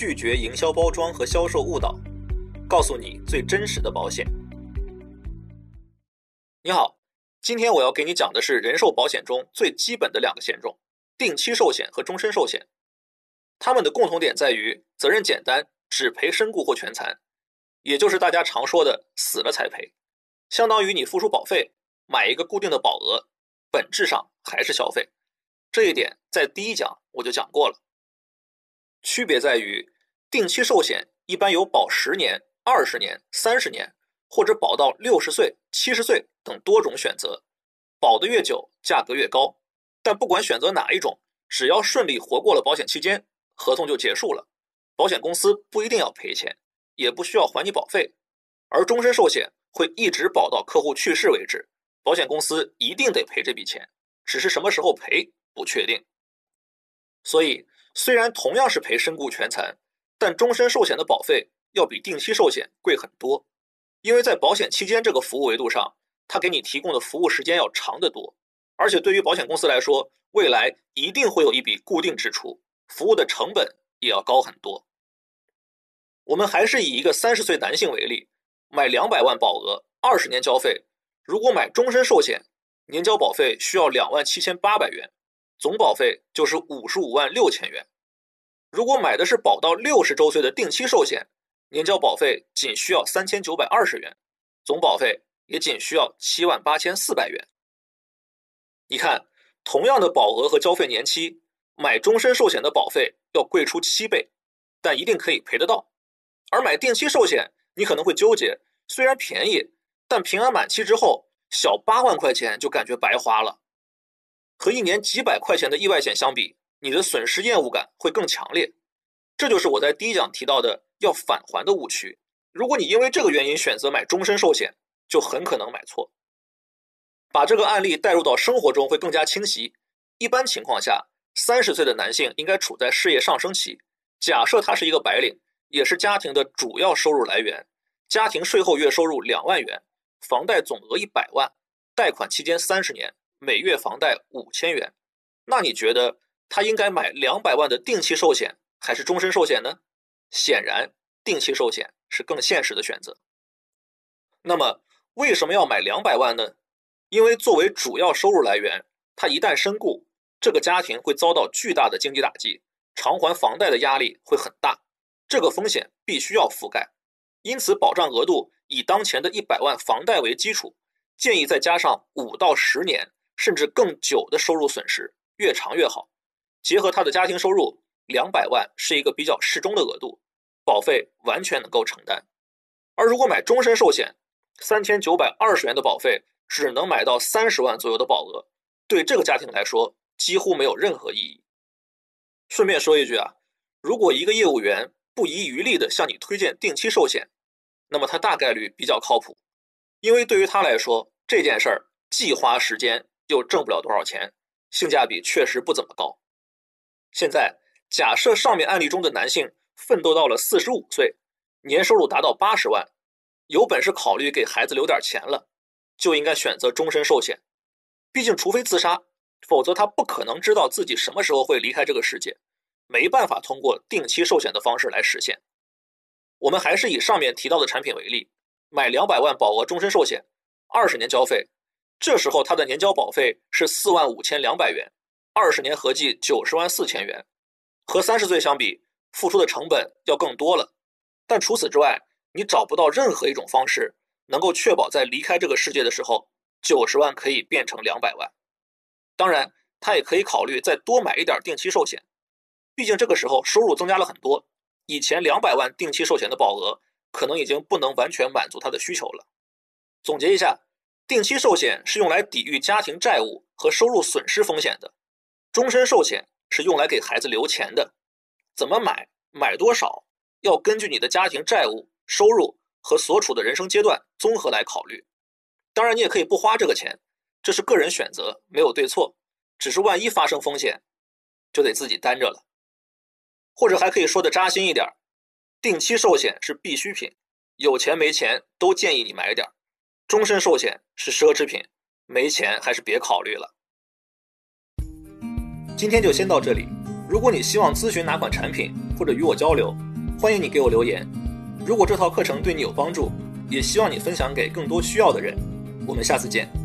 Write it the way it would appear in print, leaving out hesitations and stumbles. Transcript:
拒绝营销包装和销售误导，告诉你最真实的保险。你好，今天我要给你讲的是人寿保险中最基本的两个险种，定期寿险和终身寿险。它们的共同点在于责任简单，只赔身故或全残，也就是大家常说的死了才赔，相当于你付出保费买一个固定的保额，本质上还是消费。这一点在第一讲我就讲过了。区别在于，定期寿险一般有保10年、20年、30年，或者保到60岁、70岁等多种选择，保得越久价格越高，但不管选择哪一种，只要顺利活过了保险期间，合同就结束了，保险公司不一定要赔钱，也不需要还你保费。而终身寿险会一直保到客户去世为止，保险公司一定得赔这笔钱，只是什么时候赔不确定。所以虽然同样是赔身故全残，但终身寿险的保费要比定期寿险贵很多，因为在保险期间这个服务维度上，它给你提供的服务时间要长得多，而且对于保险公司来说，未来一定会有一笔固定支出，服务的成本也要高很多。我们还是以一个30岁男性为例，买200万保额20年交费，如果买终身寿险，年交保费需要27800元，总保费就是556000元。如果买的是保到60周岁的定期寿险，年交保费仅需要3920元，总保费也仅需要78400元。你看，同样的保额和交费年期，买终身寿险的保费要贵出7倍，但一定可以赔得到。而买定期寿险，你可能会纠结，虽然便宜，但平安满期之后，小8万块钱就感觉白花了。和一年几百块钱的意外险相比，你的损失厌恶感会更强烈。这就是我在第一讲提到的要返还的误区，如果你因为这个原因选择买终身寿险，就很可能买错。把这个案例带入到生活中会更加清晰。一般情况下，30岁的男性应该处在事业上升期，假设他是一个白领，也是家庭的主要收入来源，家庭税后月收入2万元，房贷总额100万，贷款期间30年，每月房贷5000元，那你觉得他应该买200万的定期寿险还是终身寿险呢？显然，定期寿险是更现实的选择。那么，为什么要买200万呢？因为作为主要收入来源，他一旦身故，这个家庭会遭到巨大的经济打击，偿还房贷的压力会很大，这个风险必须要覆盖。因此，保障额度以当前的100万房贷为基础，建议再加上5到10年。甚至更久的收入损失，越长越好。结合他的家庭收入，200万是一个比较适中的额度，保费完全能够承担。而如果买终身寿险，3920元的保费只能买到30万左右的保额，对这个家庭来说几乎没有任何意义。顺便说一句啊，如果一个业务员不遗余力地向你推荐定期寿险，那么他大概率比较靠谱，因为对于他来说，这件事儿既花时间又挣不了多少钱，性价比确实不怎么高。现在假设上面案例中的男性奋斗到了45岁，年收入达到80万，有本事考虑给孩子留点钱了，就应该选择终身寿险。毕竟除非自杀，否则他不可能知道自己什么时候会离开这个世界，没办法通过定期寿险的方式来实现。我们还是以上面提到的产品为例，买200万保额终身寿险，20年交费，这时候他的年交保费是45200元，20年合计904000元。和30岁相比，付出的成本要更多了。但除此之外，你找不到任何一种方式能够确保在离开这个世界的时候，90万可以变成200万。当然，他也可以考虑再多买一点定期寿险，毕竟这个时候收入增加了很多，以前200万定期寿险的保额可能已经不能完全满足他的需求了。总结一下，定期寿险是用来抵御家庭债务和收入损失风险的，终身寿险是用来给孩子留钱的。怎么买，买多少，要根据你的家庭债务、收入和所处的人生阶段综合来考虑。当然，你也可以不花这个钱，这是个人选择，没有对错，只是万一发生风险，就得自己担着了。或者还可以说的扎心一点，定期寿险是必需品，有钱没钱都建议你买点。终身寿险是奢侈品，没钱还是别考虑了。今天就先到这里，如果你希望咨询哪款产品，或者与我交流，欢迎你给我留言。如果这套课程对你有帮助，也希望你分享给更多需要的人。我们下次见。